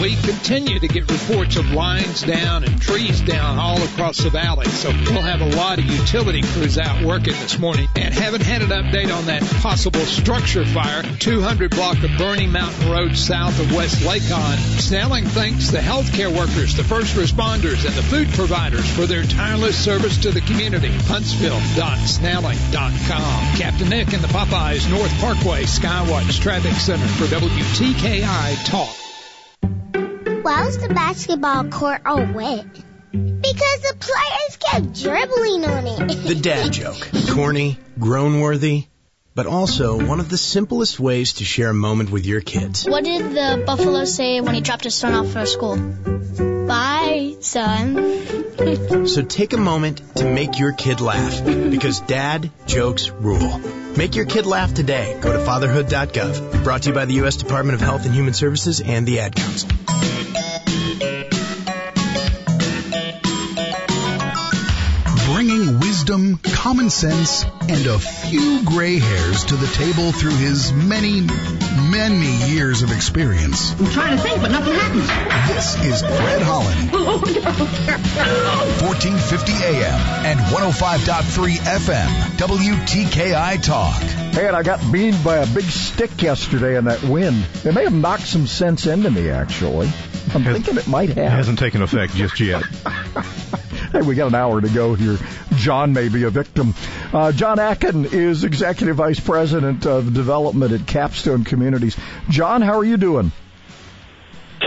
we continue to get reports of lines down and trees down all across the valley. So we'll have a lot of utility crews out working this morning. And haven't had an update on that possible structure fire, 200 block of Burney Mountain Road south of West Lacon. Snelling thanks the healthcare workers, the first responders, and the food providers for their tireless service to the community. Huntsville.snelling.com. Captain Nick and the Popeyes North Parkway Skywatch Traffic Center for WTKI Talk. Why was the basketball court all wet? Because the players kept dribbling on it. The dad joke. Corny, grown-worthy, but also one of the simplest ways to share a moment with your kids. What did the buffalo say when he dropped his son off for school? Bye, son. So take a moment to make your kid laugh, because dad jokes rule. Make your kid laugh today. Go to fatherhood.gov. Brought to you by the U.S. Department of Health and Human Services and the Ad Council. Bringing wisdom, common sense, and a few gray hairs to the table through his many, many years of experience. I'm trying to think, but nothing happens. This is Fred Holland. Oh, no. 1450 AM and 105.3 FM, WTKI Talk. Hey, and I got beaned by a big stick yesterday in that wind. It may have knocked some sense into me, actually. I'm thinking it might have. It hasn't taken effect just yet. Hey, we got an hour to go here. John may be a victim. John Akin is Executive Vice President of Development at Capstone Communities. John, how are you doing?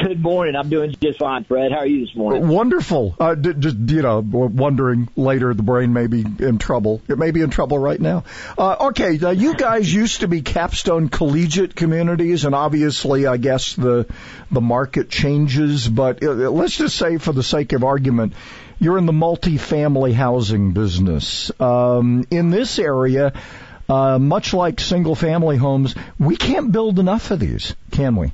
Good morning. I'm doing just fine, Fred. How are you this morning? Wonderful. Wondering later, the brain may be in trouble. It may be in trouble right now. Okay, you guys used to be Capstone Collegiate Communities, and obviously, I guess the market changes. But let's just say, for the sake of argument, you're in the multifamily housing business. In this area, much like single-family homes, we can't build enough of these, can we?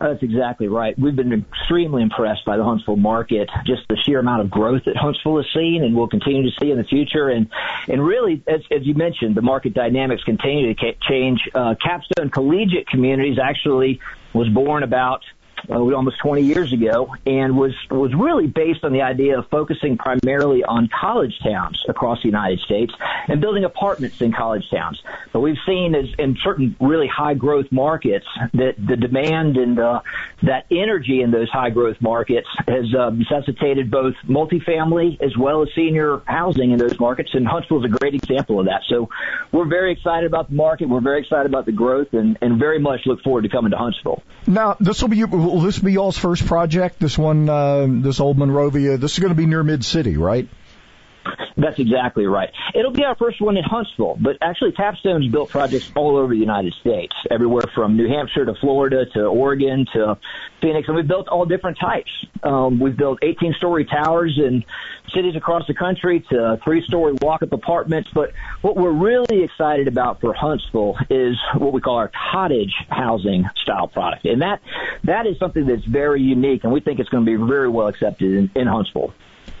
That's exactly right. We've been extremely impressed by the Huntsville market, just the sheer amount of growth that Huntsville has seen and will continue to see in the future. And really, as you mentioned, the market dynamics continue to change. Capstone Collegiate Communities actually was born about almost 20 years ago, and was really based on the idea of focusing primarily on college towns across the United States and building apartments in college towns. But we've seen, as in certain really high growth markets, that the demand and that energy in those high growth markets has necessitated both multifamily as well as senior housing in those markets, and Huntsville is a great example of that. So we're very excited about the market, we're very excited about the growth, and very much look forward to coming to Huntsville. Now, will this be y'all's first project, this old Monrovia? This is going to be near Mid-City, right? That's exactly right. It'll be our first one in Huntsville, but actually Capstone's built projects all over the United States, everywhere from New Hampshire to Florida to Oregon to Phoenix, and we've built all different types. We've built 18-story towers in cities across the country to three-story walk-up apartments, but what we're really excited about for Huntsville is what we call our cottage housing style product, and that is something that's very unique, and we think it's going to be very well accepted in Huntsville.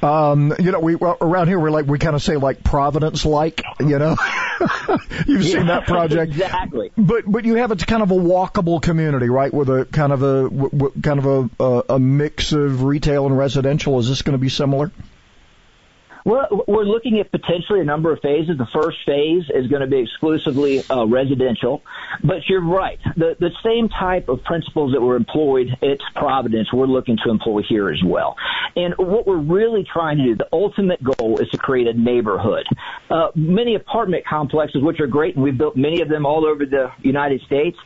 Around here we kind of say like Providence, You've seen that project. Exactly. But you have it's kind of a walkable community, right? With a kind of a mix of retail and residential. Is this going to be similar? Well, we're looking at potentially a number of phases. The first phase is going to be exclusively residential, but you're right. The same type of principles that were employed at Providence, we're looking to employ here as well. And what we're really trying to do, the ultimate goal, is to create a neighborhood. Many apartment complexes, which are great, and we've built many of them all over the United States,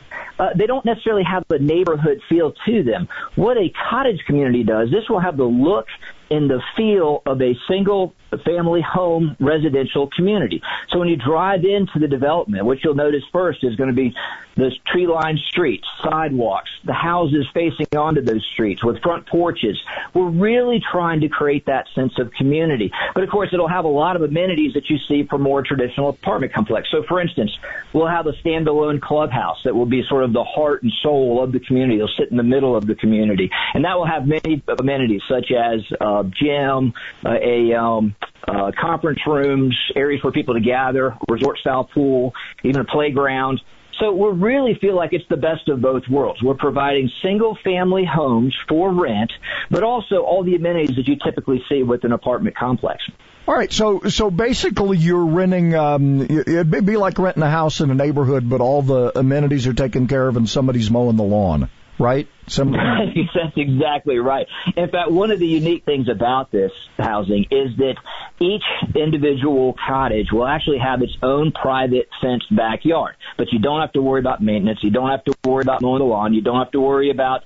they don't necessarily have the neighborhood feel to them. What a cottage community does, this will have the look in the feel of a single-family home residential community. So when you drive into the development, what you'll notice first is going to be the tree-lined streets, sidewalks, the houses facing onto those streets with front porches. We're really trying to create that sense of community. But, of course, it'll have a lot of amenities that you see for more traditional apartment complexes. So, for instance, we'll have a standalone clubhouse that will be sort of the heart and soul of the community. It'll sit in the middle of the community. And that will have many amenities such as gym, conference rooms, areas for people to gather, resort-style pool, even a playground. So we really feel like it's the best of both worlds. We're providing single-family homes for rent, but also all the amenities that you typically see with an apartment complex. All right, so basically you're renting, it'd be like renting a house in a neighborhood, but all the amenities are taken care of and somebody's mowing the lawn, right? That's exactly right. In fact, one of the unique things about this housing is that each individual cottage will actually have its own private fenced backyard, but you don't have to worry about maintenance. You don't have to worry about mowing the lawn. You don't have to worry about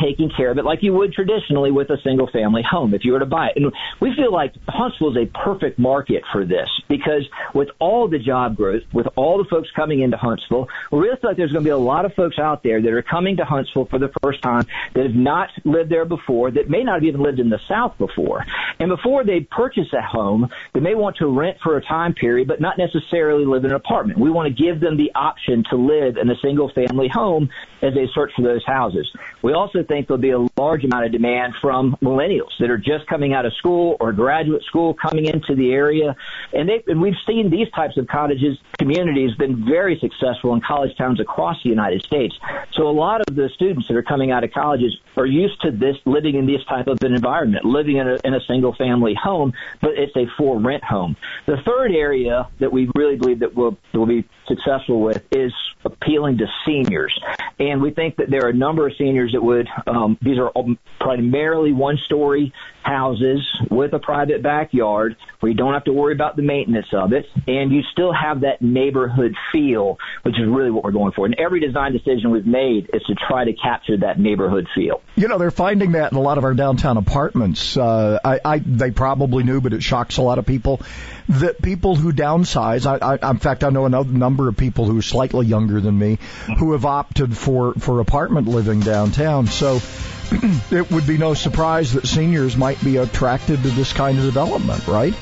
taking care of it like you would traditionally with a single-family home if you were to buy it. And we feel like Huntsville is a perfect market for this because with all the job growth, with all the folks coming into Huntsville, we really feel like there's going to be a lot of folks out there that are coming to Huntsville for the first time that have not lived there before, that may not have even lived in the South before. And before they purchase a home, they may want to rent for a time period but not necessarily live in an apartment. We want to give them the option to live in a single-family home as they search for those houses. We also think there'll be a large amount of demand from millennials that are just coming out of school or graduate school coming into the area. And we've seen these types of cottages, communities, been very successful in college towns across the United States. So a lot of the students that are coming out of colleges are used to this, living in this type of an environment, living in a single-family home, but it's a for-rent home. The third area that we really believe that we'll be successful with is appealing to seniors. And we think that there are a number of seniors that would, these are primarily one-story houses with a private backyard where you don't have to worry about the maintenance of it, and you still have that neighborhood feel, which is really what we're going for. And every design decision we've made is to try to capture that neighborhood feel. You know, they're finding that in a lot of our downtown apartments. They probably knew, but it shocks a lot of people, that people who downsize, in fact, I know a number of people who are slightly younger than me who have opted for apartment living downtown. So it would be no surprise that seniors might be attracted to this kind of development, right?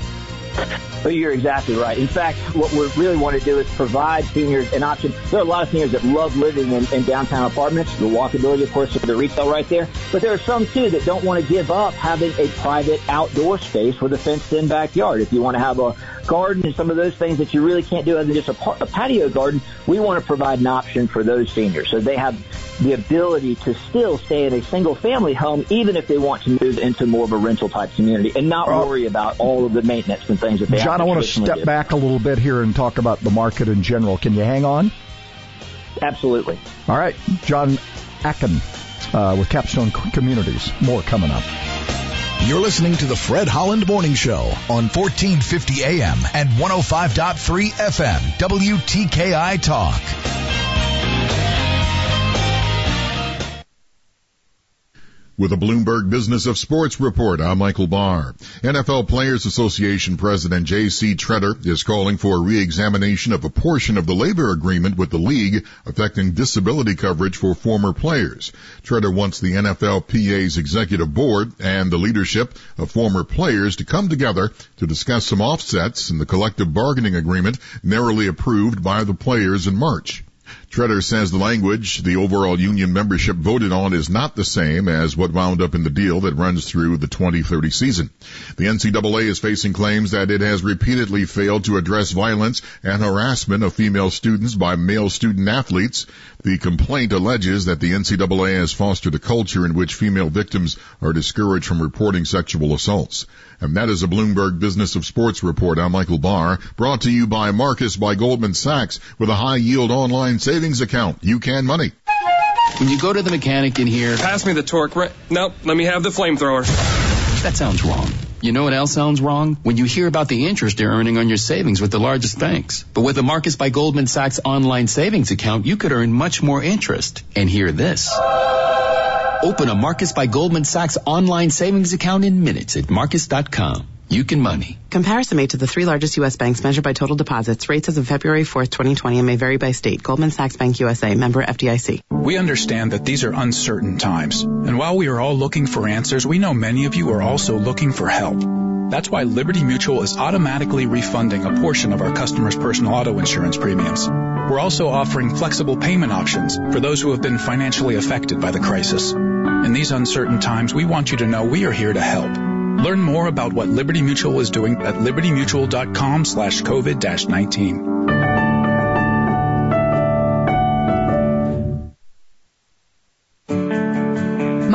Well, you're exactly right. In fact, what we really want to do is provide seniors an option. There are a lot of seniors that love living in downtown apartments, the walkability, of course, of the retail right there. But there are some, too, that don't want to give up having a private outdoor space with a fenced-in backyard. If you want to have a garden and some of those things that you really can't do other than just a patio garden, we want to provide an option for those seniors so they have the ability to still stay in a single-family home, even if they want to move into more of a rental-type community and not worry about all of the maintenance and things that they have. John, I want to step back a little bit here and talk about the market in general. Can you hang on? Absolutely. All right. John Akin with Capstone Communities. More coming up. You're listening to the Fred Holland Morning Show on 1450 AM and 105.3 FM WTKI Talk. With a Bloomberg Business of Sports report, I'm Michael Barr. NFL Players Association President J.C. Tretter is calling for a re-examination of a portion of the labor agreement with the league affecting disability coverage for former players. Tretter wants the NFLPA's executive board and the leadership of former players to come together to discuss some offsets in the collective bargaining agreement narrowly approved by the players in March. Tretter says the language the overall union membership voted on is not the same as what wound up in the deal that runs through the 2030 season. The NCAA is facing claims that it has repeatedly failed to address violence and harassment of female students by male student athletes. The complaint alleges that the NCAA has fostered a culture in which female victims are discouraged from reporting sexual assaults. And that is a Bloomberg Business of Sports report. I'm Michael Barr, brought to you by Marcus by Goldman Sachs with a high-yield online savings account. You can money. When you go to the mechanic in here... Pass me the torque. Nope, let me have the flamethrower. That sounds wrong. You know what else sounds wrong? When you hear about the interest you're earning on your savings with the largest banks. But with the Marcus by Goldman Sachs online savings account, you could earn much more interest. And hear this. Open a Marcus by Goldman Sachs online savings account in minutes at marcus.com. You can money. Comparison made to the three largest U.S. banks measured by total deposits. Rates as of February 4th, 2020 and may vary by state. Goldman Sachs Bank USA, member FDIC. We understand that these are uncertain times. And while we are all looking for answers, we know many of you are also looking for help. That's why Liberty Mutual is automatically refunding a portion of our customers' personal auto insurance premiums. We're also offering flexible payment options for those who have been financially affected by the crisis. In these uncertain times, we want you to know we are here to help. Learn more about what Liberty Mutual is doing at libertymutual.com/COVID-19.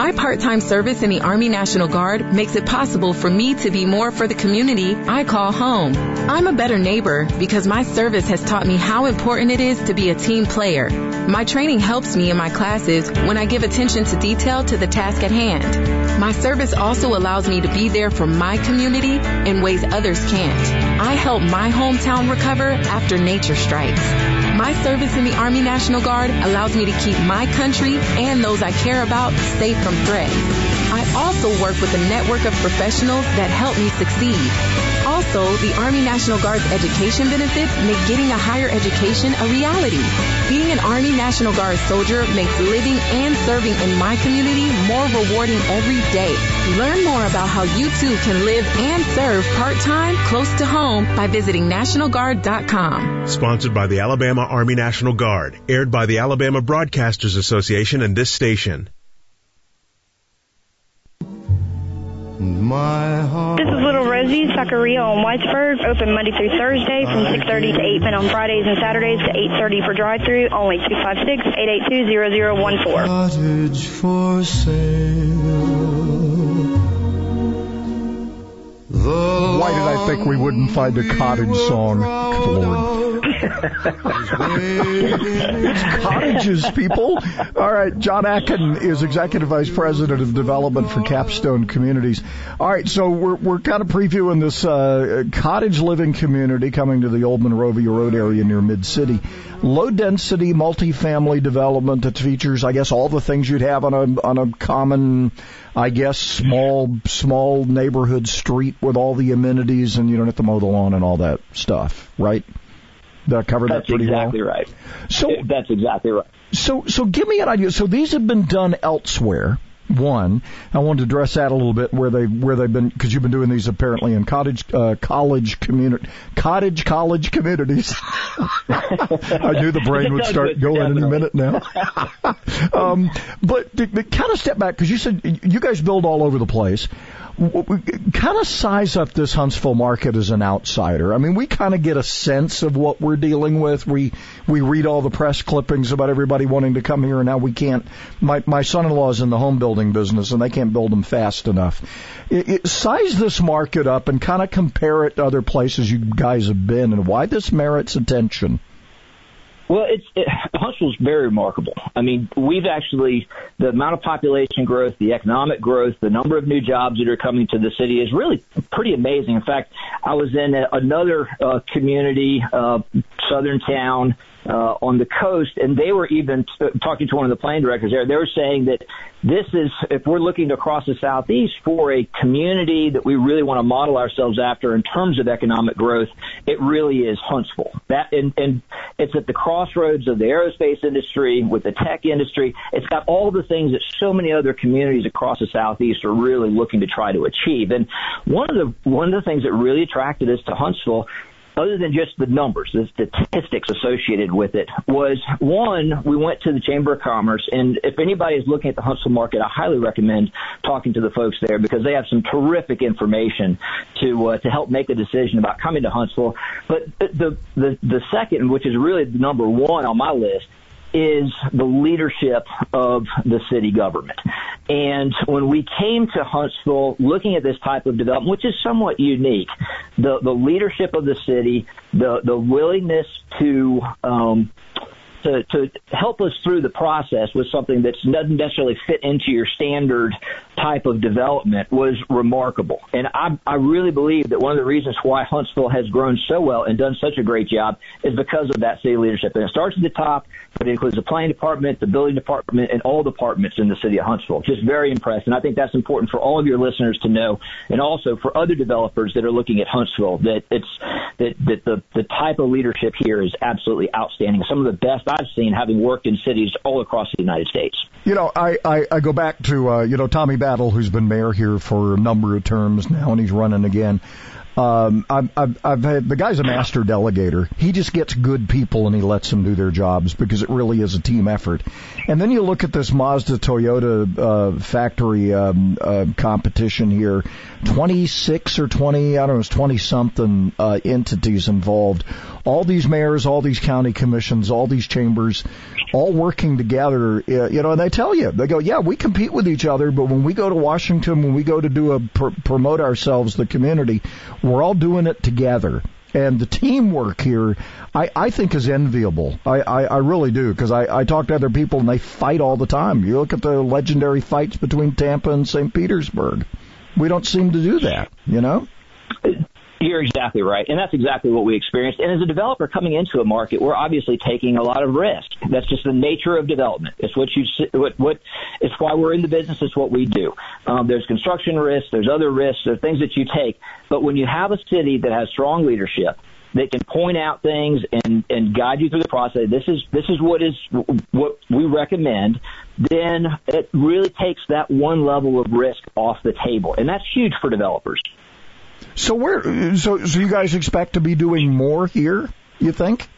My part-time service in the Army National Guard makes it possible for me to be more for the community I call home. I'm a better neighbor because my service has taught me how important it is to be a team player. My training helps me in my classes when I give attention to detail to the task at hand. My service also allows me to be there for my community in ways others can't. I help my hometown recover after nature strikes. My service in the Army National Guard allows me to keep my country and those I care about safe from threats. I also work with a network of professionals that help me succeed. Also, the Army National Guard's education benefits make getting a higher education a reality. Being an Army National Guard soldier makes living and serving in my community more rewarding every day. Learn more about how you too can live and serve part-time close to home by visiting NationalGuard.com. Sponsored by the Alabama Army National Guard. Aired by the Alabama Broadcasters Association and this station. This is Little Rosie's Tocaria on Whitesburg, open Monday through Thursday from 6:30 to 8 on Fridays and Saturdays to 8:30 for drive-through. Only 256-882-0014. Cottage for sale. Why did I think we wouldn't find a cottage song? Lord. It's cottages, people. All right, John Akin is Executive Vice President of Development for Capstone Communities. All right, so we're kind of previewing this cottage living community coming to the old Monrovia Road area near Mid-City. Low-density, multifamily development that features, I guess, all the things you'd have on a common, I guess, small neighborhood street with all the amenities, and you don't have to mow the lawn and all that stuff, right? Did I cover that pretty well? That's exactly right. That's exactly right. So give me an idea. So these have been done elsewhere. One, I wanted to address that a little bit where they've been, because you've been doing these apparently in cottage college communities. I knew the brain would start going in a minute now. But kind of step back, because you said you guys build all over the place. Kind of size up this Huntsville market as an outsider. I mean, we kind of get a sense of what we're dealing with. We read all the press clippings about everybody wanting to come here, and now we can't. My son-in-law's in the home building business, and they can't build them fast enough. Size this market up and kind of compare it to other places you guys have been, and why this merits attention. Well, Huntsville's very remarkable. I mean, we've actually, the amount of population growth, the economic growth, the number of new jobs that are coming to the city is really pretty amazing. In fact, I was in another community, southern town on the coast, and they were even talking to one of the plan directors there. They were saying that this is, if we're looking across the southeast for a community that we really want to model ourselves after in terms of economic growth, it really is Huntsville. And it's at the crossroads of the aerospace industry with the tech industry. It's got all the things that so many other communities across the southeast are really looking to try to achieve. And one of the things that really attracted us to Huntsville, other than just the numbers, the statistics associated with it, was, one, we went to the Chamber of Commerce, and if anybody is looking at the Huntsville market, I highly recommend talking to the folks there because they have some terrific information to help make a decision about coming to Huntsville. But the second, which is really number one on my list, is the leadership of the city government. And when we came to Huntsville looking at this type of development, which is somewhat unique, the leadership of the city, the willingness to help us through the process with something that doesn't necessarily fit into your standard type of development was remarkable. And I really believe that one of the reasons why Huntsville has grown so well and done such a great job is because of that city leadership. And it starts at the top, but it includes the planning department, the building department, and all departments in the city of Huntsville. Just very impressed. And I think that's important for all of your listeners to know, and also for other developers that are looking at Huntsville, that the type of leadership here is absolutely outstanding. Some of the best I've seen having worked in cities all across the United States. You know, I go back to, Tommy Battle, who's been mayor here for a number of terms now, and he's running again. I've had, the guy's a master delegator. He just gets good people and he lets them do their jobs because it really is a team effort. And then you look at this Mazda Toyota factory competition here, 26 or 20, I don't know, it's 20 something entities involved, all these mayors, all these county commissions, all these chambers, all working together, you know, and they tell you, they go, yeah, we compete with each other, but when we go to Washington, when we go to do a promote ourselves, the community, we're all doing it together. And the teamwork here, I think, is enviable. I really do, because I talk to other people, and they fight all the time. You look at the legendary fights between Tampa and St. Petersburg. We don't seem to do that, you know? You're exactly right, and that's exactly what we experienced. And as a developer coming into a market, we're obviously taking a lot of risk. That's just the nature of development. It's what you it's why we're in the business. It's what we do. There's construction risks. There's other risks. There's things that you take. But when you have a city that has strong leadership, that can point out things and guide you through the process, this is what we recommend, then it really takes that one level of risk off the table, and that's huge for developers. So so you guys expect to be doing more here, you think?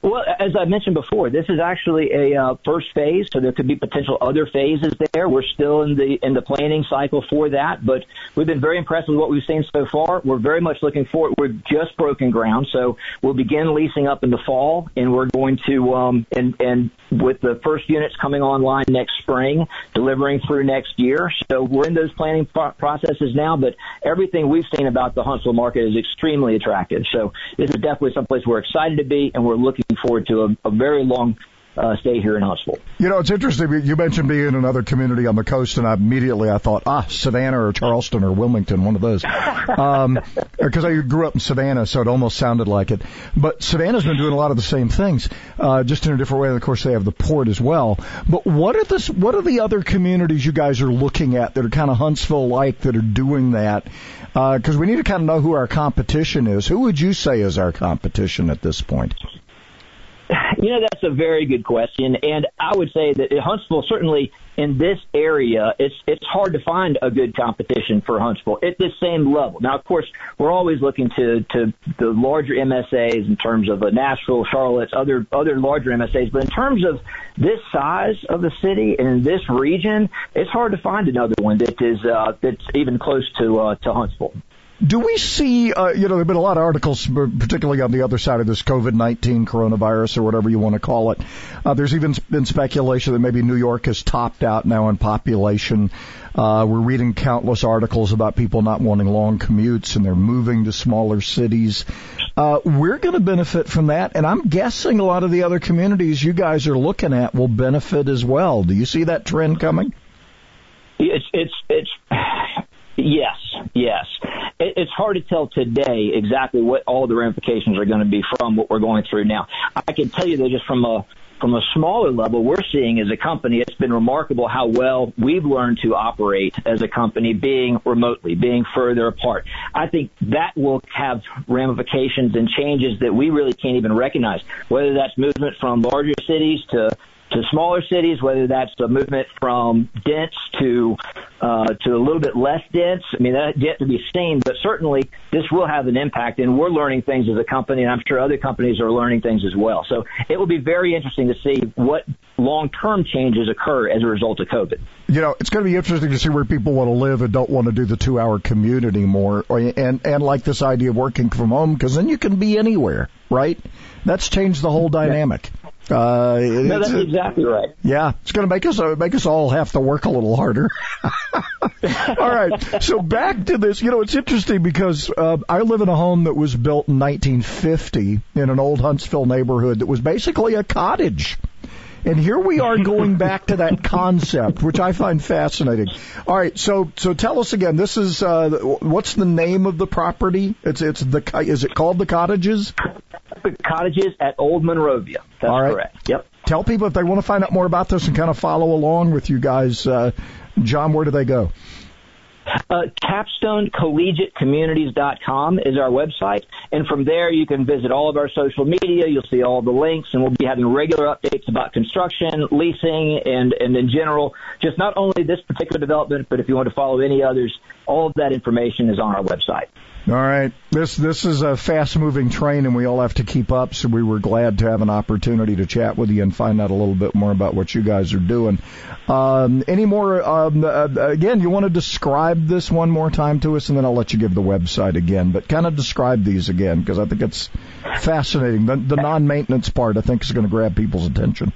Well, as I mentioned before, this is actually a first phase, so there could be potential other phases there. We're still in the planning cycle for that, but we've been very impressed with what we've seen so far. We're very much looking forward. We've just broken ground, so we'll begin leasing up in the fall, and we're going to and with the first units coming online next spring, delivering through next year. So we're in those planning processes now, but everything we've seen about the Huntsville market is extremely attractive. So this is definitely someplace we're excited to be, and we're looking forward to a very long stay here in Huntsville. You know, it's interesting. You mentioned being in another community on the coast, and I immediately thought, Savannah or Charleston or Wilmington, one of those. Because I grew up in Savannah, so it almost sounded like it. But Savannah's been doing a lot of the same things, just in a different way. And, of course, they have the port as well. But what are the other communities you guys are looking at that are kind of Huntsville-like that are doing that? Because we need to kind of know who our competition is. Who would you say is our competition at this point? You know, that's a very good question, and I would say that Huntsville, certainly in this area, it's hard to find a good competition for Huntsville at this same level. Now, of course, we're always looking to the larger MSAs in terms of Nashville, Charlotte, other larger MSAs, but in terms of this size of the city and in this region, it's hard to find another one that is that's even close to Huntsville. Do we see, you know, there have been a lot of articles, particularly on the other side of this COVID-19 coronavirus or whatever you want to call it. There's even been speculation that maybe New York has topped out now in population. We're reading countless articles about people not wanting long commutes and they're moving to smaller cities. We're going to benefit from that, and I'm guessing a lot of the other communities you guys are looking at will benefit as well. Do you see that trend coming? Yes. It's hard to tell today exactly what all the ramifications are going to be from what we're going through now. I can tell you that just from a smaller level, we're seeing as a company, it's been remarkable how well we've learned to operate as a company being remotely, being further apart. I think that will have ramifications and changes that we really can't even recognize, whether that's movement from larger cities to smaller cities, whether that's the movement from dense to a little bit less dense. I mean, that's yet to be seen, but certainly this will have an impact, and we're learning things as a company, and I'm sure other companies are learning things as well. So it will be very interesting to see what long-term changes occur as a result of COVID. You know, it's going to be interesting to see where people want to live and don't want to do the two-hour commute anymore, and like this idea of working from home, because then you can be anywhere, right? That's changed the whole dynamic. No, that's exactly right. Yeah, it's going to make us all have to work a little harder. All right, so back to this. You know, it's interesting because I live in a home that was built in 1950 in an old Huntsville neighborhood that was basically a cottage. And here we are going back to that concept, which I find fascinating. All right, so tell us again. This is what's the name of the property? Is it called the Cottages? The Cottages at Old Monrovia. That's all right. Correct. Yep. Tell people if they want to find out more about this and kind of follow along with you guys. John, where do they go? CapstoneCollegiateCommunities.com is our website, and from there you can visit all of our social media. You'll see all the links, and we'll be having regular updates about construction, leasing, and in general, just not only this particular development, but if you want to follow any others, all of that information is on our website. All right. This is a fast-moving train, and we all have to keep up, so we were glad to have an opportunity to chat with you and find out a little bit more about what you guys are doing. Any more, again, you want to describe this one more time to us, and then I'll let you give the website again, but kind of describe these again, because I think it's fascinating. The non-maintenance part, I think, is going to grab people's attention.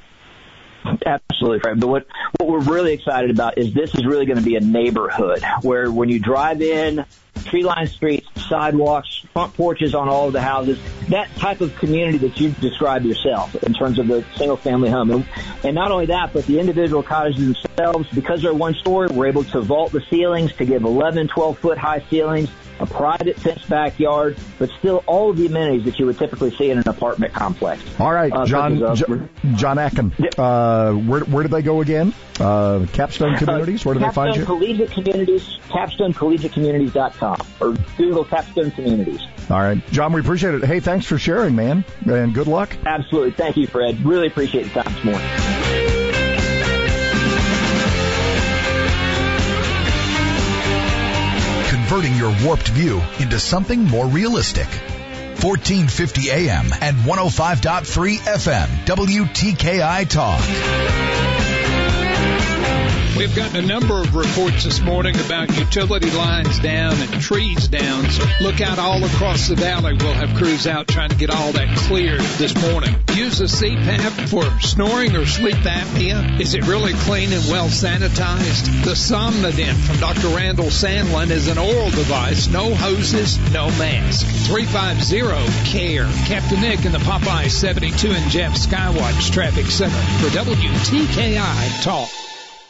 Absolutely, Fred. But what we're really excited about is this is really going to be a neighborhood where when you drive in, tree-lined streets, sidewalks, front porches on all of the houses, that type of community that you've described yourself in terms of the single-family home. And not only that, but the individual cottages themselves, because they're one story, we're able to vault the ceilings to give 11, 12-foot high ceilings, a private fenced backyard, but still all of the amenities that you would typically see in an apartment complex. All right, John Akin, where do they go again? Capstone Communities, where do they find you? Capstone Collegiate Communities, CapstoneCollegiateCommunities.com, or Google Capstone Communities. All right, John, we appreciate it. Hey, thanks for sharing, man, and good luck. Absolutely. Thank you, Fred. Really appreciate the time this morning. Converting your warped view into something more realistic. 1450 AM and 105.3 FM, WTKI Talk. We've gotten a number of reports this morning about utility lines down and trees down. So look out all across the valley. We'll have crews out trying to get all that cleared this morning. Use a CPAP for snoring or sleep apnea. Is it really clean and well sanitized? The Somnadent from Dr. Randall Sandlin is an oral device. No hoses, no mask. 350-CARE. Captain Nick in the Popeyes 72 and Jeff Skywatch Traffic Center for WTKI Talk.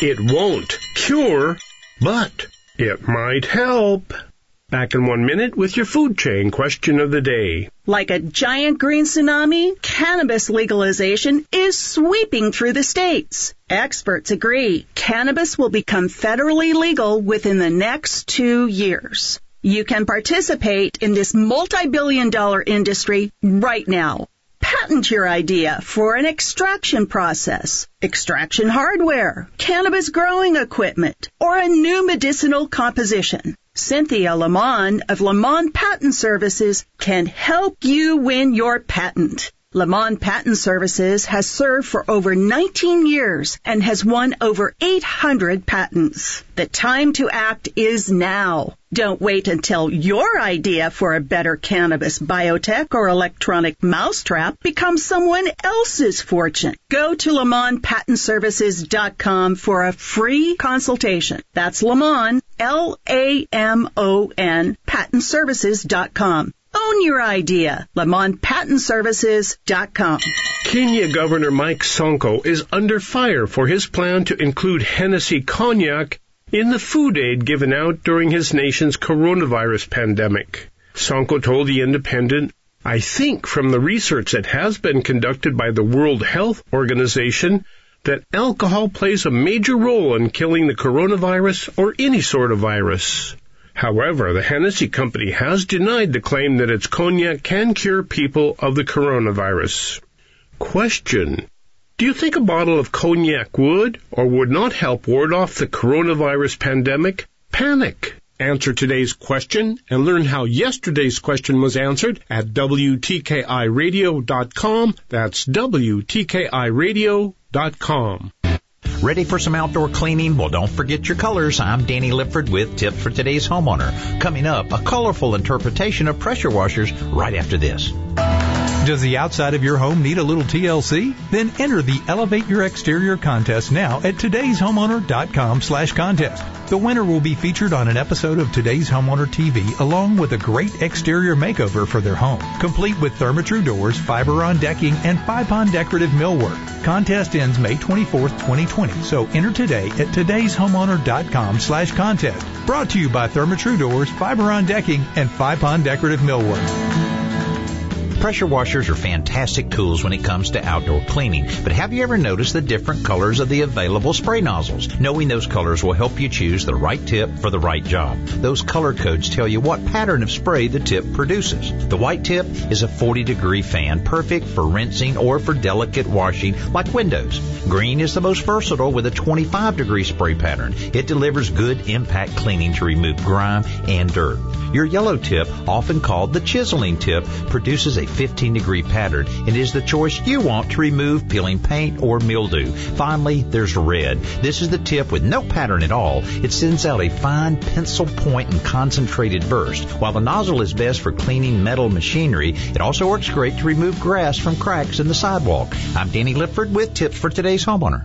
It won't cure, but it might help. Back in 1 minute with your food chain question of the day. Like a giant green tsunami, cannabis legalization is sweeping through the states. Experts agree cannabis will become federally legal within the next 2 years. You can participate in this multi-billion-dollar industry right now. Patent your idea for an extraction process, extraction hardware, cannabis growing equipment, or a new medicinal composition. Cynthia Lamont of Lamont Patent Services can help you win your patent. Lamont Patent Services has served for over 19 years and has won over 800 patents. The time to act is now. Don't wait until your idea for a better cannabis biotech or electronic mousetrap becomes someone else's fortune. Go to LamontPatentServices.com for a free consultation. That's Lamont, L-A-M-O-N, PatentServices.com. Own your idea. LamontPatentServices.com. Kenya Governor Mike Sonko is under fire for his plan to include Hennessy cognac in the food aid given out during his nation's coronavirus pandemic. Sonko told The Independent, "I think from the research that has been conducted by the World Health Organization that alcohol plays a major role in killing the coronavirus or any sort of virus." However, the Hennessy Company has denied the claim that its cognac can cure people of the coronavirus. Question: do you think a bottle of cognac would or would not help ward off the coronavirus pandemic? Panic. Answer today's question and learn how yesterday's question was answered at WTKIRadio.com. That's WTKIRadio.com. Ready for some outdoor cleaning? Well, don't forget your colors. I'm Danny Lipford with Tip for Today's Homeowner. Coming up, a colorful interpretation of pressure washers right after this. Does the outside of your home need a little TLC? Then enter the Elevate Your Exterior contest now at todayshomeowner.com/contest. The winner will be featured on an episode of Today's Homeowner TV along with a great exterior makeover for their home, complete with ThermaTru doors, Fiberon decking, and Fibon decorative millwork. Contest ends May 24th, 2020, so enter today at todayshomeowner.com/contest. Brought to you by ThermaTru doors, Fiberon decking, and Fibon decorative millwork. Pressure washers are fantastic tools when it comes to outdoor cleaning, but have you ever noticed the different colors of the available spray nozzles? Knowing those colors will help you choose the right tip for the right job. Those color codes tell you what pattern of spray the tip produces. The white tip is a 40-degree fan, perfect for rinsing or for delicate washing like windows. Green is the most versatile with a 25-degree spray pattern. It delivers good impact cleaning to remove grime and dirt. Your yellow tip, often called the chiseling tip, produces a 15-degree pattern and is the choice you want to remove peeling paint or mildew. Finally, there's red. This is the tip with no pattern at all. It sends out a fine pencil point and concentrated burst. While the nozzle is best for cleaning metal machinery, it also works great to remove grass from cracks in the sidewalk. I'm Danny Lipford with tips for Today's Homeowner.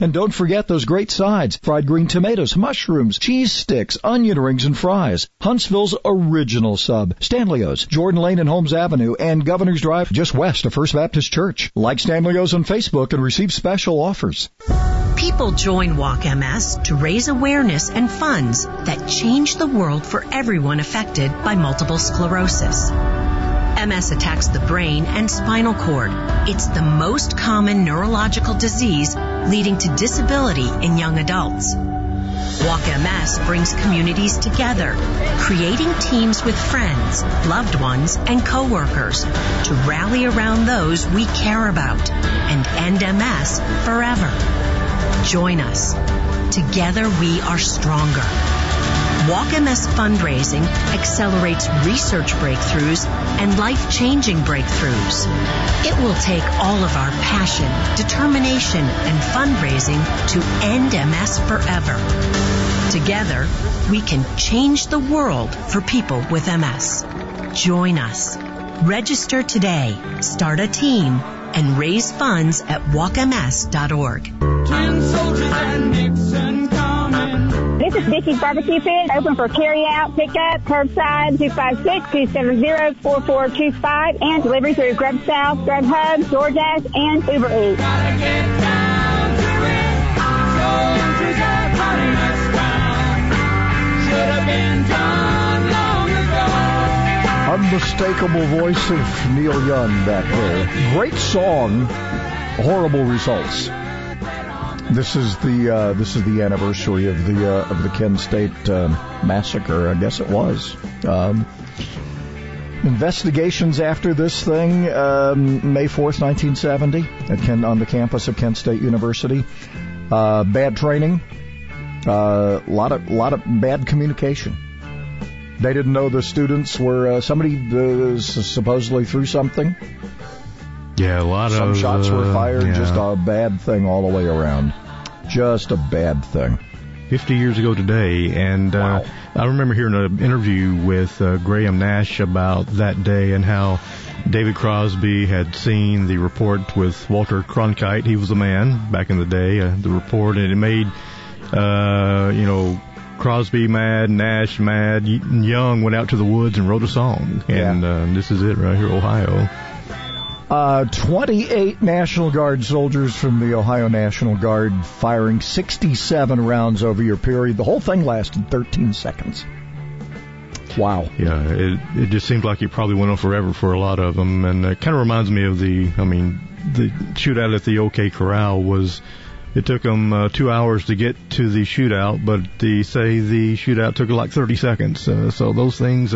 And don't forget those great sides, fried green tomatoes, mushrooms, cheese sticks, onion rings, and fries. Huntsville's original sub. Stanlio's, Jordan Lane and Holmes Avenue, and Governor's Drive, just west of First Baptist Church. Like Stanlio's on Facebook and receive special offers. People join Walk MS to raise awareness and funds that change the world for everyone affected by multiple sclerosis. MS attacks the brain and spinal cord. It's the most common neurological disease leading to disability in young adults. Walk MS brings communities together, creating teams with friends, loved ones, and coworkers to rally around those we care about and end MS forever. Join us. Together we are stronger. Walk MS fundraising accelerates research breakthroughs and life-changing breakthroughs. It will take all of our passion, determination, and fundraising to end MS forever. Together, we can change the world for people with MS. Join us. Register today, start a team, and raise funds at walkms.org. Can soldiers and Nixon come in? This is Vicky's Barbecue Pit, open for carry-out, pickup, curbside, 256-270-4425, and delivery through Grub South, Grub Hub, DoorDash, and Uber Eats. Gotta get down to it. Soldiers are hunting us down. Should have been done long ago. Unmistakable voice of Neil Young back there. Great song, horrible results. This is the anniversary of the Kent State massacre. I guess it was. Investigations after this thing, May 4th, 1970, on the campus of Kent State University. Bad training, a lot of bad communication. They didn't know the students were somebody supposedly threw something. Yeah, some shots were fired. Yeah. Just a bad thing all the way around. Just a bad thing. 50 years ago today, and wow. I remember hearing an interview with Graham Nash about that day and how David Crosby had seen the report with Walter Cronkite. He was a man back in the day. The report, and it made Crosby mad, Nash mad. Young went out to the woods and wrote a song, and this is it right here, Ohio. 28 National Guard soldiers from the Ohio National Guard firing 67 rounds over your period. The whole thing lasted 13 seconds. Wow. Yeah, it just seemed like it probably went on forever for a lot of them. And it kind of reminds me of the shootout at the OK Corral was... It took them 2 hours to get to the shootout, but the shootout took like 30 seconds. So those things...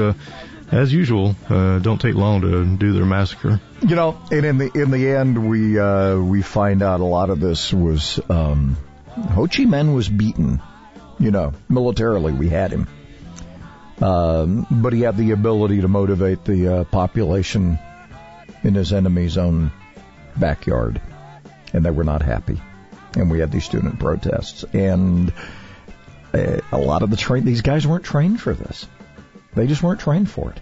As usual, don't take long to do their massacre. And in the end, we find out a lot of this was Ho Chi Minh was beaten. Militarily, we had him. But he had the ability to motivate the population in his enemy's own backyard. And they were not happy. And we had these student protests. And a lot of these guys weren't trained for this. They just weren't trained for it.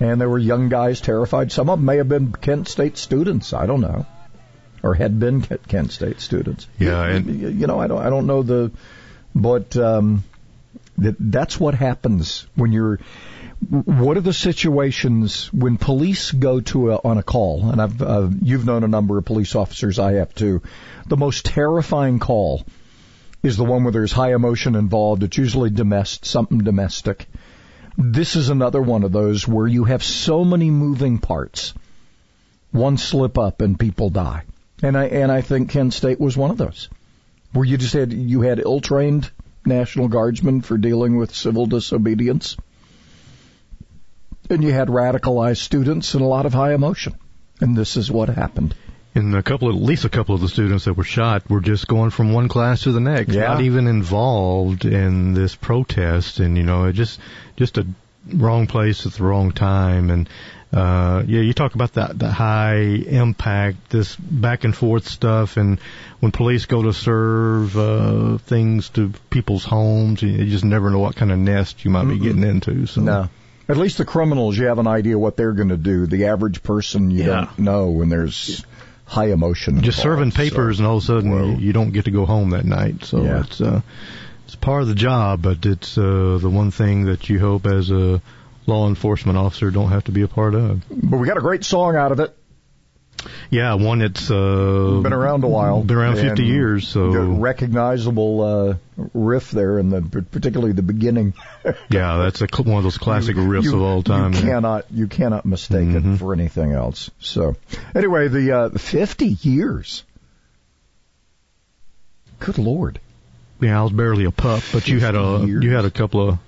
And there were young guys terrified. Some of them may have been Kent State students. I don't know. Or had been Kent State students. Yeah. And you know, I don't know the, but that's what happens when you're, what are the situations when police go to on a call? And you've known a number of police officers. I have too. The most terrifying call is the one where there's high emotion involved. It's usually something domestic. This is another one of those where you have so many moving parts. One slip up and people die. And I think Kent State was one of those, where you just had ill-trained National Guardsmen for dealing with civil disobedience, and you had radicalized students and a lot of high emotion. And this is what happened. And at least a couple of the students that were shot were just going from one class to the next, not even involved in this protest. And, you know, just a wrong place at the wrong time. And, you talk about the high impact, this back and forth stuff. And when police go to serve things to people's homes, you just never know what kind of nest you might be getting into. So. No. At least the criminals, you have an idea what they're going to do. The average person, you don't know when there's high emotion. Just serving papers, and all of a sudden you don't get to go home that night. So it's part of the job, but it's the one thing that you hope as a law enforcement officer don't have to be a part of. But we got a great song out of it. Yeah, one that's been around a while. Been around 50 years. So recognizable riff there, and particularly the beginning. Yeah, that's one of those classic riffs of all time. You cannot mistake it for anything else. So anyway, the 50 years. Good Lord. Yeah, I was barely a pup, but you had a couple of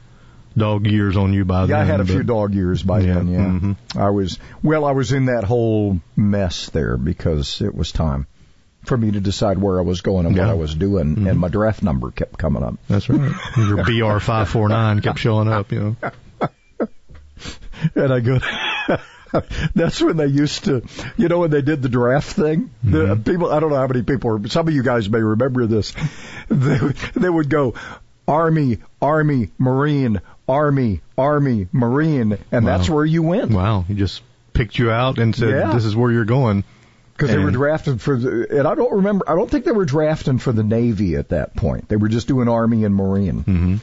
dog years on you by then. Yeah, I had a few dog years by then, yeah. Mm-hmm. I was in that whole mess there because it was time for me to decide where I was going and what I was doing, and my draft number kept coming up. That's right. Your BR549 kept showing up, you know. And I go... That's when they used to, you know, when they did the draft thing, people, I don't know how many people, some of you guys may remember this, they would go, Army, Army, Marine, Army, Army, Marine, and that's where you went. Wow, he just picked you out and said, this is where you're going. Because they were drafted for, and I don't think they were drafting for the Navy at that point. They were just doing Army and Marine. Mm-hmm.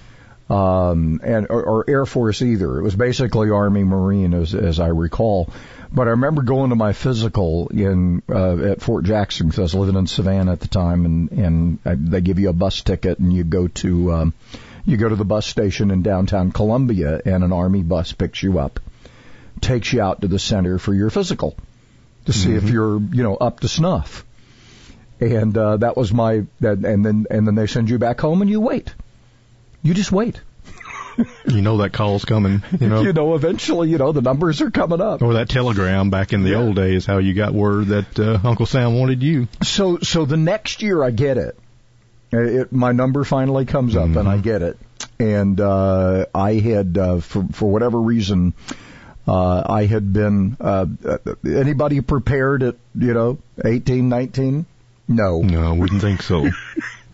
Or Air Force either. It was basically Army Marine, as I recall. But I remember going to my physical at Fort Jackson, because I was living in Savannah at the time, and they give you a bus ticket, and you go to the bus station in downtown Columbia, and an Army bus picks you up, takes you out to the center for your physical to see if you're up to snuff. And that was and then they send you back home, and you wait. You just wait. You know that call's coming. You know, eventually, the numbers are coming up. Or that telegram back in the old days, how you got word that Uncle Sam wanted you. So the next year I get it. My number finally comes up, and I get it. And I had, for whatever reason, I had been, anybody prepared at, 18, 19? No, I wouldn't think so.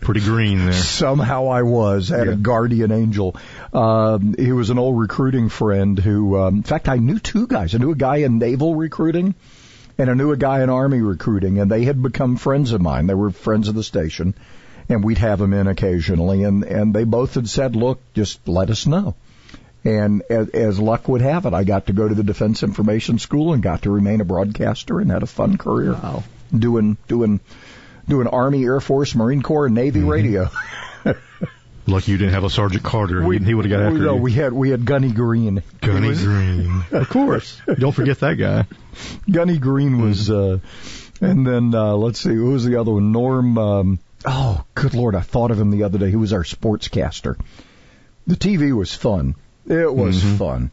Pretty green there. Somehow I was at a guardian angel. He was an old recruiting friend who, in fact, I knew two guys. I knew a guy in naval recruiting, and I knew a guy in Army recruiting, and they had become friends of mine. They were friends of the station, and we'd have them in occasionally, and they both had said, look, just let us know. And as luck would have it, I got to go to the Defense Information School and got to remain a broadcaster and had a fun career doing Army, Air Force, Marine Corps, and Navy radio. Lucky you didn't have a Sergeant Carter. He would have got after you. No, we had Gunny Green. Gunny Green. Of course. Don't forget that guy. Gunny Green was, and then, let's see, who was the other one? Norm, good Lord, I thought of him the other day. He was our sportscaster. The TV was fun. It was fun.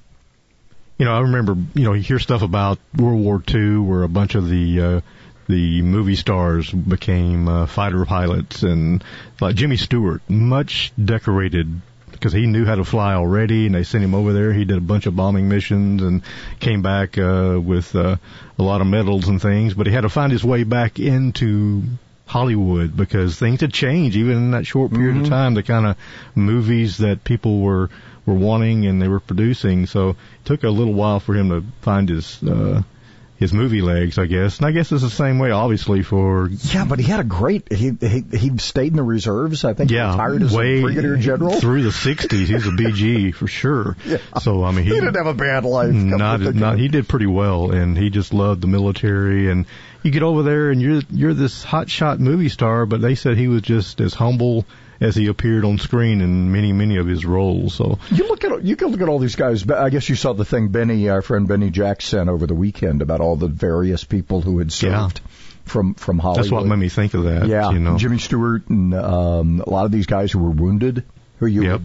You know, I remember, you hear stuff about World War II where a bunch of the movie stars became fighter pilots, and like Jimmy Stewart, much decorated because he knew how to fly already, and they sent him over there. He did a bunch of bombing missions and came back with a lot of medals and things, but he had to find his way back into Hollywood because things had changed even in that short period of time, the kind of movies that people were wanting and they were producing. So it took a little while for him to find his movie legs, I guess. And I guess it's the same way, obviously, for... Yeah, but he had a great... He stayed in the reserves, I think. Yeah, he retired as a brigadier general. Through the 60s, he was a BG for sure. Yeah. So, I mean, he didn't have a bad life. He did pretty well, and he just loved the military. And you get over there, and you're this hotshot movie star, but they said he was just as humble as he appeared on screen in many, many of his roles. So you can look at all these guys. I guess you saw the thing Benny, our friend Benny Jackson, over the weekend about all the various people who had served from Hollywood. That's what made me think of that. Yeah, you know. Jimmy Stewart and a lot of these guys who were wounded, who you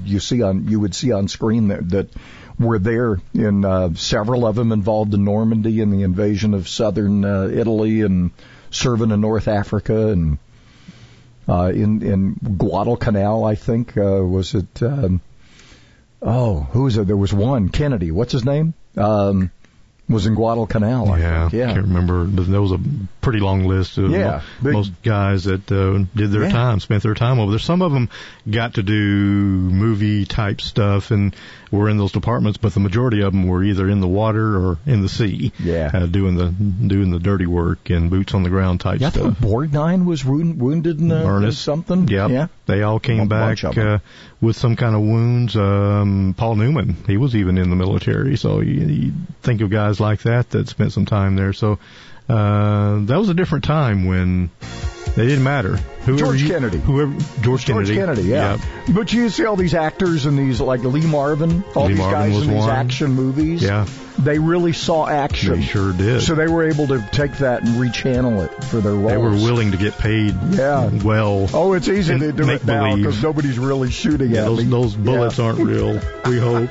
would see on screen that were there. In several of them involved in Normandy and the invasion of southern Italy and serving in North Africa and. In Guadalcanal, I think, was it, who was it? There was one, Kennedy, what's his name? Was in Guadalcanal, I think. Yeah, I can't remember. There was a pretty long list of most guys that did their time, spent their time over there. Some of them got to do movie-type stuff and were in those departments, but the majority of them were either in the water or in the sea, doing the dirty work and boots-on-the-ground type stuff. I think Borgnine was wounded in something. Yep. Yeah, they all came back with some kind of wounds. Paul Newman, he was even in the military, so you think of guys like that spent some time there. So that was a different time when they didn't matter. George Kennedy. Yeah. But you see all these actors and these, like Lee Marvin, all these guys in these action movies. Yeah. They really saw action. They sure did. So they were able to take that and rechannel it for their roles. They were willing to get paid well. Oh, it's easy to do it now because nobody's really shooting at me. Those bullets aren't real, we hope.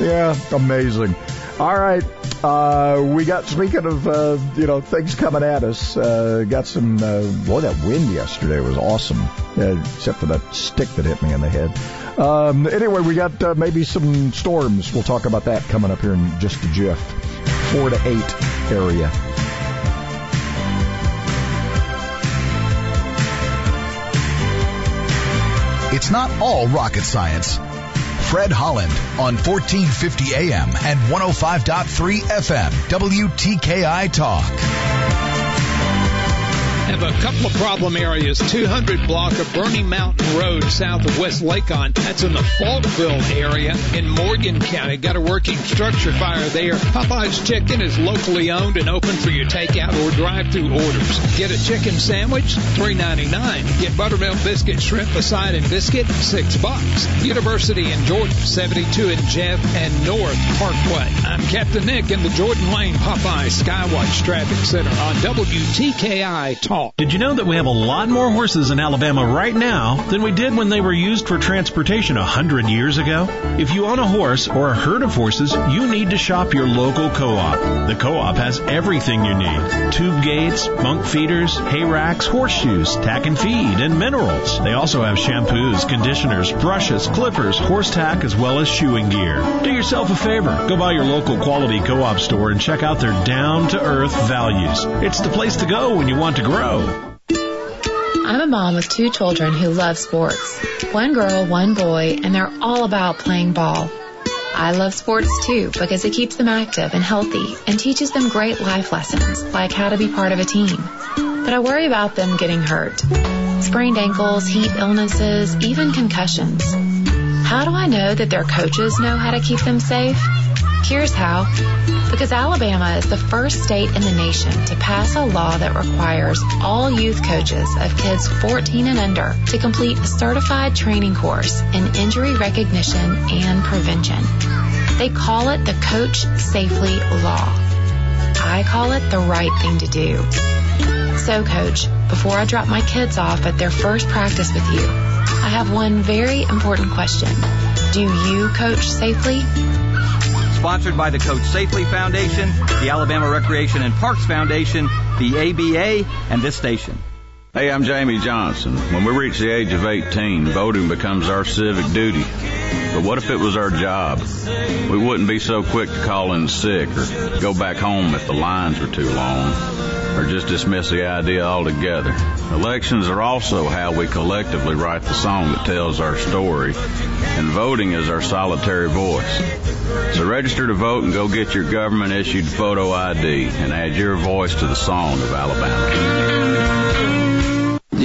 Yeah, amazing. All right, we got, speaking of, things coming at us, got some, that wind yesterday was awesome, except for that stick that hit me in the head. Anyway, we got maybe some storms. We'll talk about that coming up here in just a jiff. 4 to 8 area. It's not all rocket science. Fred Holland on 1450 AM and 105.3 FM, WTKI Talk. I have a couple of problem areas. 200 block of Burney Mountain Road south of West Lacon. That's in the Falkville area in Morgan County. Got a working structure fire there. Popeyes Chicken is locally owned and open for your takeout or drive-thru orders. Get a chicken sandwich, $3.99. Get buttermilk biscuit, shrimp, aside, and biscuit, $6. University in Jordan, 72 and Jeff and North Parkway. I'm Captain Nick in the Jordan Lane Popeyes Skywatch Traffic Center on WTKI Talk. Did you know that we have a lot more horses in Alabama right now than we did when they were used for transportation 100 years ago? If you own a horse or a herd of horses, you need to shop your local co-op. The co-op has everything you need. Tube gates, bunk feeders, hay racks, horseshoes, tack and feed, and minerals. They also have shampoos, conditioners, brushes, clippers, horse tack, as well as shoeing gear. Do yourself a favor. Go by your local quality co-op store and check out their down-to-earth values. It's the place to go when you want to grow. I'm a mom with two children who love sports. One girl, one boy, and they're all about playing ball. I love sports too because it keeps them active and healthy and teaches them great life lessons like how to be part of a team. But I worry about them getting hurt. Sprained ankles, heat illnesses, even concussions. How do I know that their coaches know how to keep them safe? Here's how. Because Alabama is the first state in the nation to pass a law that requires all youth coaches of kids 14 and under to complete a certified training course in injury recognition and prevention. They call it the Coach Safely Law. I call it the right thing to do. So, Coach, before I drop my kids off at their first practice with you, I have one very important question. Do you coach safely? Sponsored by the Coach Safely Foundation, the Alabama Recreation and Parks Foundation, the ABA, and this station. Hey, I'm Jamie Johnson. When we reach the age of 18, voting becomes our civic duty. But what if it was our job? We wouldn't be so quick to call in sick or go back home if the lines were too long, or just dismiss the idea altogether. Elections are also how we collectively write the song that tells our story, and voting is our solitary voice. So register to vote and go get your government-issued photo ID and add your voice to the song of Alabama. The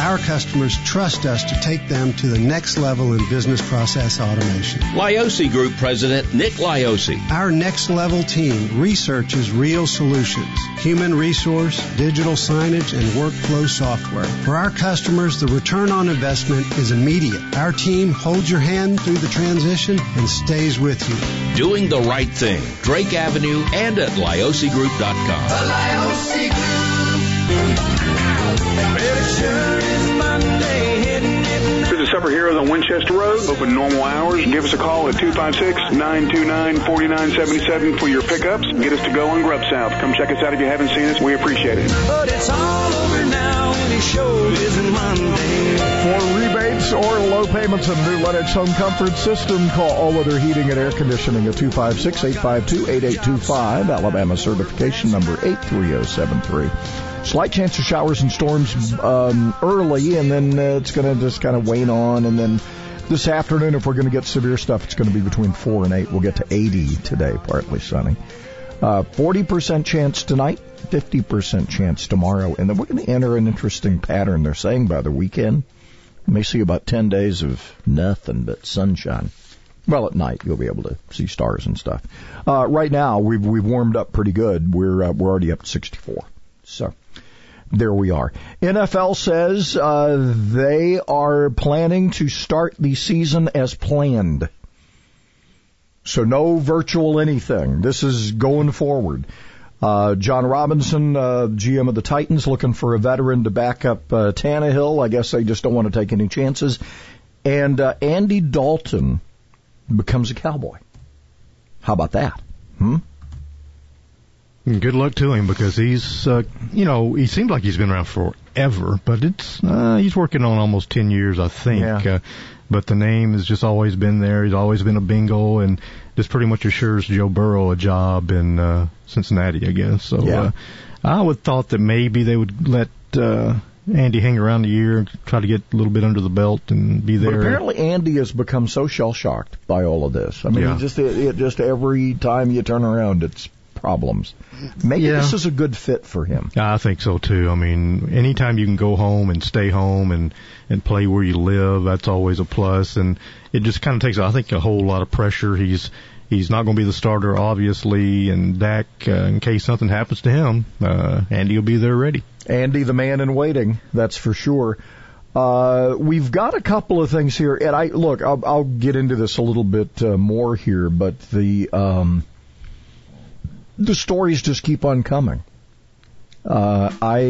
Our customers trust us to take them to the next level in business process automation. Liosi Group President Nick Liosi. Our next level team researches real solutions, human resource, digital signage, and workflow software. For our customers, the return on investment is immediate. Our team holds your hand through the transition and stays with you. Doing the right thing. Drake Avenue and at LiosiGroup.com. The Liosi Group. This is Supper Heroes on Winchester Road, open normal hours. Give us a call at 256-929-4977 for your pickups. Get us to go on Grub South. Come check us out if you haven't seen us. We appreciate it. But it's all over now, and it sure isn't Monday. For rebates or low payments on New Lennox Home Comfort System, call All Other Heating and Air Conditioning at 256-852-8825, Alabama certification number 83073. Slight chance of showers and storms early, and then it's going to just kind of wane on. And then this afternoon, if we're going to get severe stuff, it's going to be between 4 and 8. We'll get to 80 today, partly sunny. 40% chance tonight, 50% chance tomorrow. And then we're going to enter an interesting pattern. They're saying by the weekend, we may see about 10 days of nothing but sunshine. Well, at night, you'll be able to see stars and stuff. Right now, we've warmed up pretty good. We're already up to 64. So there we are. NFL says they are planning to start the season as planned. So no virtual anything. This is going forward. John Robinson, GM of the Titans, looking for a veteran to back up Tannehill. I guess they just don't want to take any chances. And Andy Dalton becomes a Cowboy. How about that? Good luck to him, because he's, he seems like he's been around forever, but it's he's working on almost 10 years, I think. Yeah. But the name has just always been there. He's always been a bingo, and this pretty much assures Joe Burrow a job in Cincinnati, I guess. So yeah. I would have thought that maybe they would let Andy hang around a year, try to get a little bit under the belt and be there. But apparently Andy has become so shell-shocked by all of this. I mean, yeah. Just every time you turn around, it's problems. Maybe this is a good fit for him. I think so too. I mean, anytime you can go home and stay home and play where you live, that's always a plus. And it just kind of takes, I think, a whole lot of pressure. He's not going to be the starter, obviously, and Dak, in case something happens to him, Andy will be there ready. Andy, the man in waiting, that's for sure. We've got a couple of things here, and I'll get into this a little bit more here, but the stories just keep on coming. I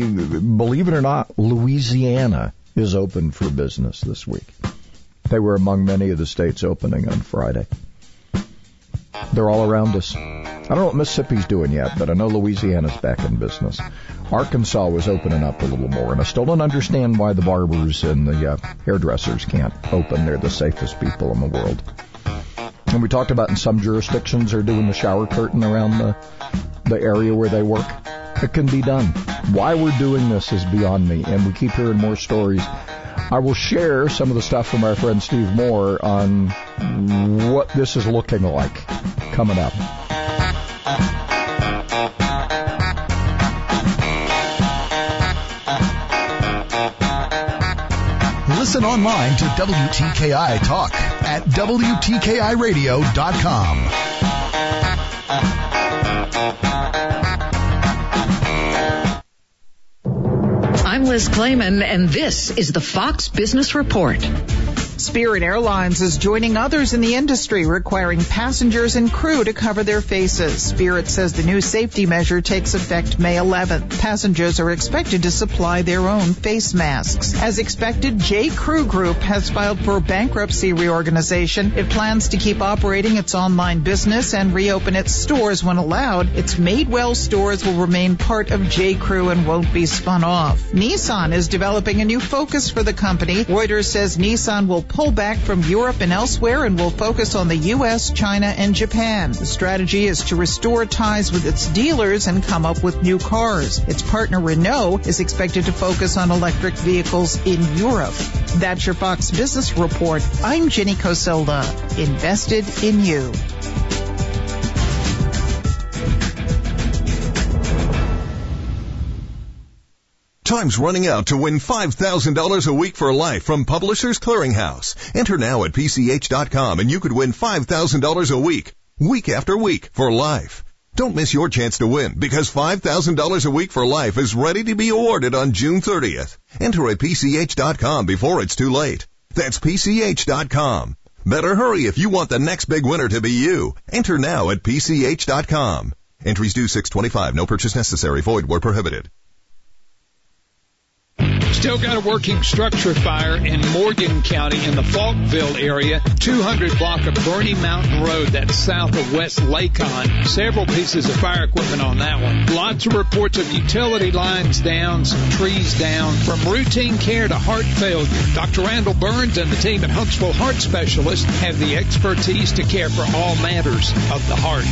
believe it or not, Louisiana is open for business this week. They were among many of the states opening on Friday. They're all around us. I don't know what Mississippi's doing yet, but I know Louisiana's back in business. Arkansas was opening up a little more, and I still don't understand why the barbers and the hairdressers can't open. They're the safest people in the world. And we talked about in some jurisdictions are doing the shower curtain around the area where they work. It can be done. Why we're doing this is beyond me, and we keep hearing more stories. I will share some of the stuff from our friend Steve Moore on what this is looking like coming up. Listen online to WTKI Talk at WTKIradio.com. I'm Liz Klayman, and this is the Fox Business Report. Spirit Airlines is joining others in the industry requiring passengers and crew to cover their faces. Spirit says the new safety measure takes effect May 11th. Passengers are expected to supply their own face masks. As expected, J.Crew Group has filed for bankruptcy reorganization. It plans to keep operating its online business and reopen its stores when allowed. Its Madewell stores will remain part of J.Crew and won't be spun off. Nissan is developing a new focus for the company. Reuters says Nissan will pull back from Europe and elsewhere and will focus on the U.S., China, and Japan. The strategy is to restore ties with its dealers and come up with new cars. Its partner Renault is expected to focus on electric vehicles in Europe. That's your Fox Business Report. I'm Jenny Coselda, invested in you. Time's running out to win $5,000 a week for life from Publishers Clearinghouse. Enter now at PCH.com and you could win $5,000 a week, week after week, for life. Don't miss your chance to win, because $5,000 a week for life is ready to be awarded on June 30th. Enter at PCH.com before it's too late. That's PCH.com. Better hurry if you want the next big winner to be you. Enter now at PCH.com. Entries due 6/25. No purchase necessary. Void where prohibited. Still got a working structure fire in Morgan County in the Falkville area, 200 block of Burney Mountain Road, that's south of West Lacon. Several pieces of fire equipment on that one. Lots of reports of utility lines down, some trees down, from routine care to heart failure. Dr. Randall Burns and the team at Huntsville Heart Specialists have the expertise to care for all matters of the heart.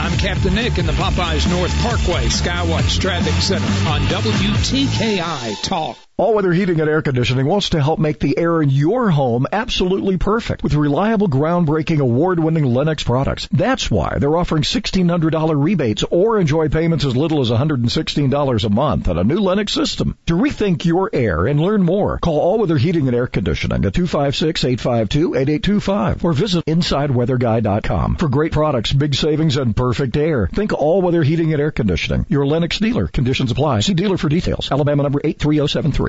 I'm Captain Nick in the Popeyes North Parkway Skywatch Traffic Center on WTKI Talk. All Weather Heating and Air Conditioning wants to help make the air in your home absolutely perfect with reliable, groundbreaking, award-winning Lennox products. That's why they're offering $1,600 rebates or enjoy payments as little as $116 a month on a new Lennox system. To rethink your air and learn more, call All Weather Heating and Air Conditioning at 256-852-8825 or visit InsideWeatherGuy.com for great products, big savings, and perfect air. Think All Weather Heating and Air Conditioning. Your Lennox dealer. Conditions apply. See dealer for details. Alabama number 83073.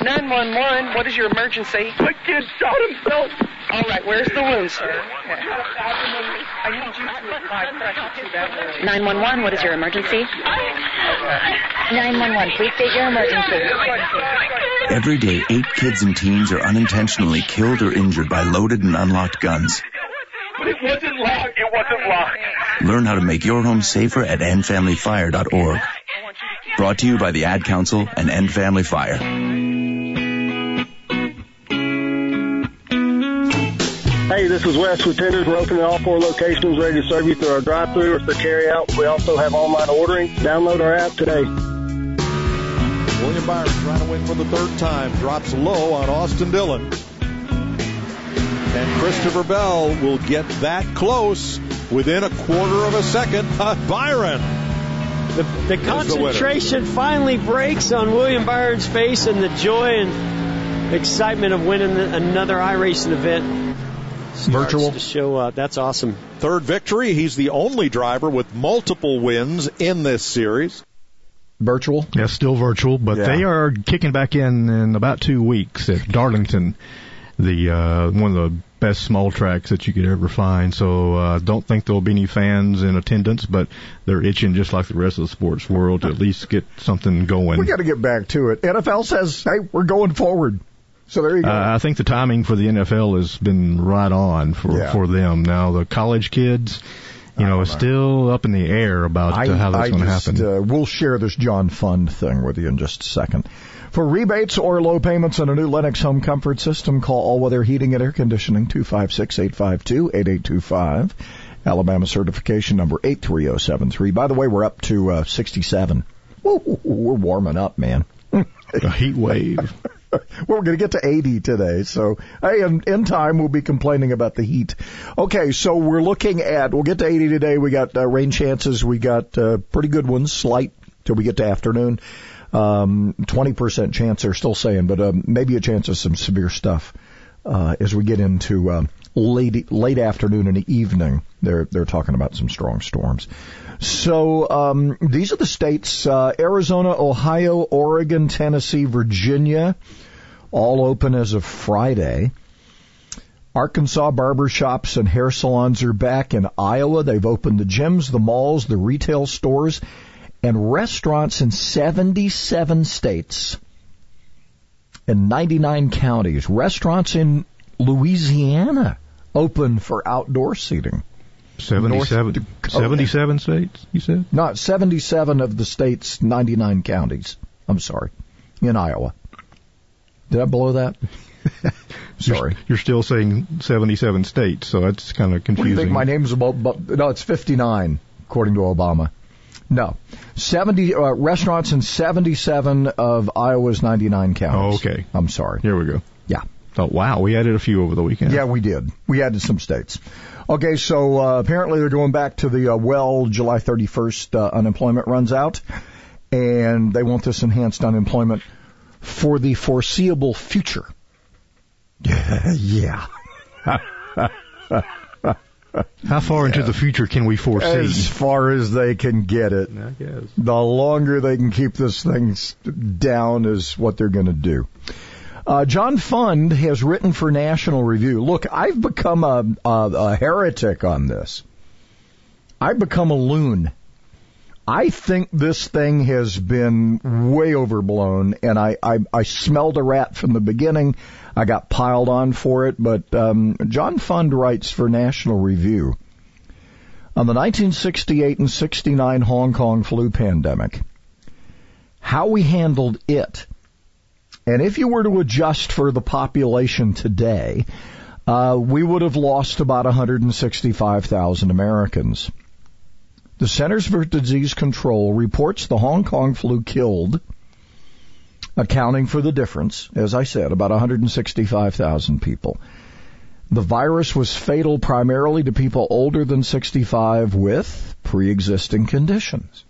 911, what is your emergency? My kid shot himself. All right, where's the wound, sir? I need you to apply pressure to that wound. 911, what is your emergency? 911, please state your emergency. Every day, 8 kids and teens are unintentionally killed or injured by loaded and unlocked guns. It wasn't locked. It wasn't locked. Learn how to make your home safer at endfamilyfire.org. Brought to you by the Ad Council and End Family Fire. Hey, this is Wes with Tenders. We're open in all 4 locations, ready to serve you through our drive-thru or through carry-out. We also have online ordering. Download our app today. William Byron trying to win for the third time. Drops low on Austin Dillon. And Christopher Bell will get that close within a quarter of a second. Byron. The concentration finally breaks on William Byron's face, and the joy and excitement of winning another iRacing event virtual to show up. That's awesome. Third victory. He's the only driver with multiple wins in this series. Virtual? Yeah, still virtual, but they are kicking back in about 2 weeks at Darlington, the one of the best small tracks that you could ever find. So don't think there'll be any fans in attendance, but they're itching just like the rest of the sports world to at least get something going. We got to get back to it. NFL says, hey, we're going forward. So there you go. I think the timing for the NFL has been right on for them. Now, the college kids, you know, is still up in the air about how that's going to happen. We'll share this John Fund thing with you in just a second. For rebates or low payments on a new Lennox home comfort system, call All Weather Heating and Air Conditioning, 256-852-8825. Alabama certification number 83073. By the way, we're up to 67. Woo, we're warming up, man. A heat wave. Well, we're going to get to 80 today, so hey, in time we'll be complaining about the heat. Okay, so we're looking at, we'll get to 80 today. We got rain chances. We got pretty good ones, slight till we get to afternoon. 20% chance they're still saying, but maybe a chance of some severe stuff as we get into late afternoon and evening. They're talking about some strong storms. So these are the states: Arizona, Ohio, Oregon, Tennessee, Virginia, all open as of Friday. Arkansas barbershops and hair salons are back. In Iowa, they've opened the gyms, the malls, the retail stores, and restaurants in 77 states and 99 counties. Restaurants in Louisiana open for outdoor seating. 77 states, you said? Not 77 of the states, 99 counties. I'm sorry. In Iowa. Did I blow that? Sorry. You're still saying 77 states, so that's kind of confusing. What do you think my name's about? No, it's 59, according to Obama. No. 70 restaurants in 77 of Iowa's 99 counties. Oh, okay. I'm sorry. Here we go. Yeah. Oh, wow. We added a few over the weekend. Yeah, we did. We added some states. Okay, so apparently they're going back to the July 31st unemployment runs out, and they want this enhanced unemployment for the foreseeable future. Yeah. How far into the future can we foresee? As far as they can get it. I guess. The longer they can keep this thing down is what they're going to do. John Fund has written for National Review. Look, I've become a heretic on this. I've become a loon. I think this thing has been way overblown, and I smelled a rat from the beginning. I got piled on for it, but John Fund writes for National Review on the 1968 and 69 Hong Kong flu pandemic, how we handled it. And if you were to adjust for the population today, we would have lost about 165,000 Americans. The Centers for Disease Control reports the Hong Kong flu killed, accounting for the difference, as I said, about 165,000 people. The virus was fatal primarily to people older than 65 with pre-existing conditions.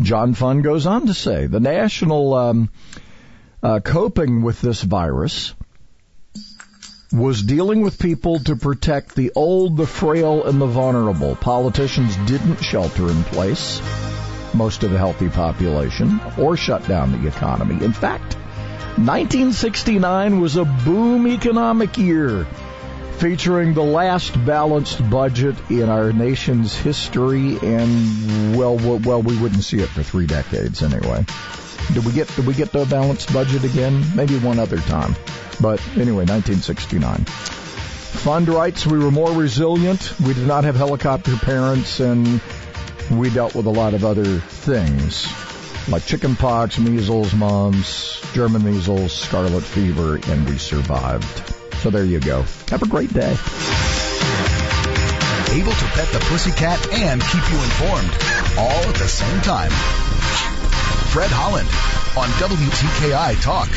John Fund goes on to say the national... coping with this virus was dealing with people to protect the old, the frail, and the vulnerable. Politicians didn't shelter in place most of the healthy population or shut down the economy. In fact, 1969 was a boom economic year, featuring the last balanced budget in our nation's history, and well, we wouldn't see it for 3 decades anyway. Did we get to a balanced budget again? Maybe one other time. But anyway, 1969. Fund writes, we were more resilient. We did not have helicopter parents, and we dealt with a lot of other things like chicken pox, measles, mumps, German measles, scarlet fever, and we survived. So there you go. Have a great day. Able to pet the pussycat and keep you informed all at the same time. Fred Holland on WTKI Talk.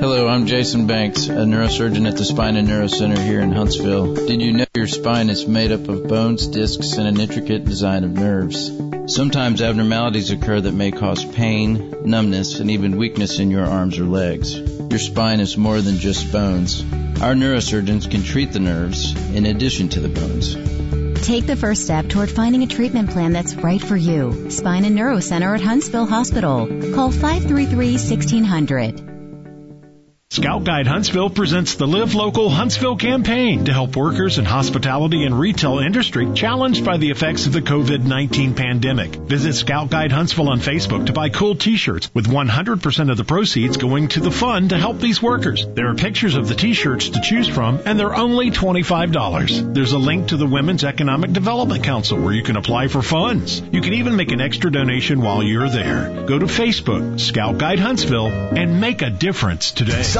Hello, I'm Jason Banks, a neurosurgeon at the Spine and Neuro Center here in Huntsville. Did you know your spine is made up of bones, discs, and an intricate design of nerves? Sometimes abnormalities occur that may cause pain, numbness, and even weakness in your arms or legs. Your spine is more than just bones. Our neurosurgeons can treat the nerves in addition to the bones. Take the first step toward finding a treatment plan that's right for you. Spine and Neuro Center at Huntsville Hospital. Call 533-1600. Scout Guide Huntsville presents the Live Local Huntsville campaign to help workers in hospitality and retail industry challenged by the effects of the COVID-19 pandemic. Visit Scout Guide Huntsville on Facebook to buy cool t-shirts, with 100% of the proceeds going to the fund to help these workers. There are pictures of the t-shirts to choose from, and they're only $25. There's a link to the Women's Economic Development Council where you can apply for funds. You can even make an extra donation while you're there. Go to Facebook, Scout Guide Huntsville, and make a difference today.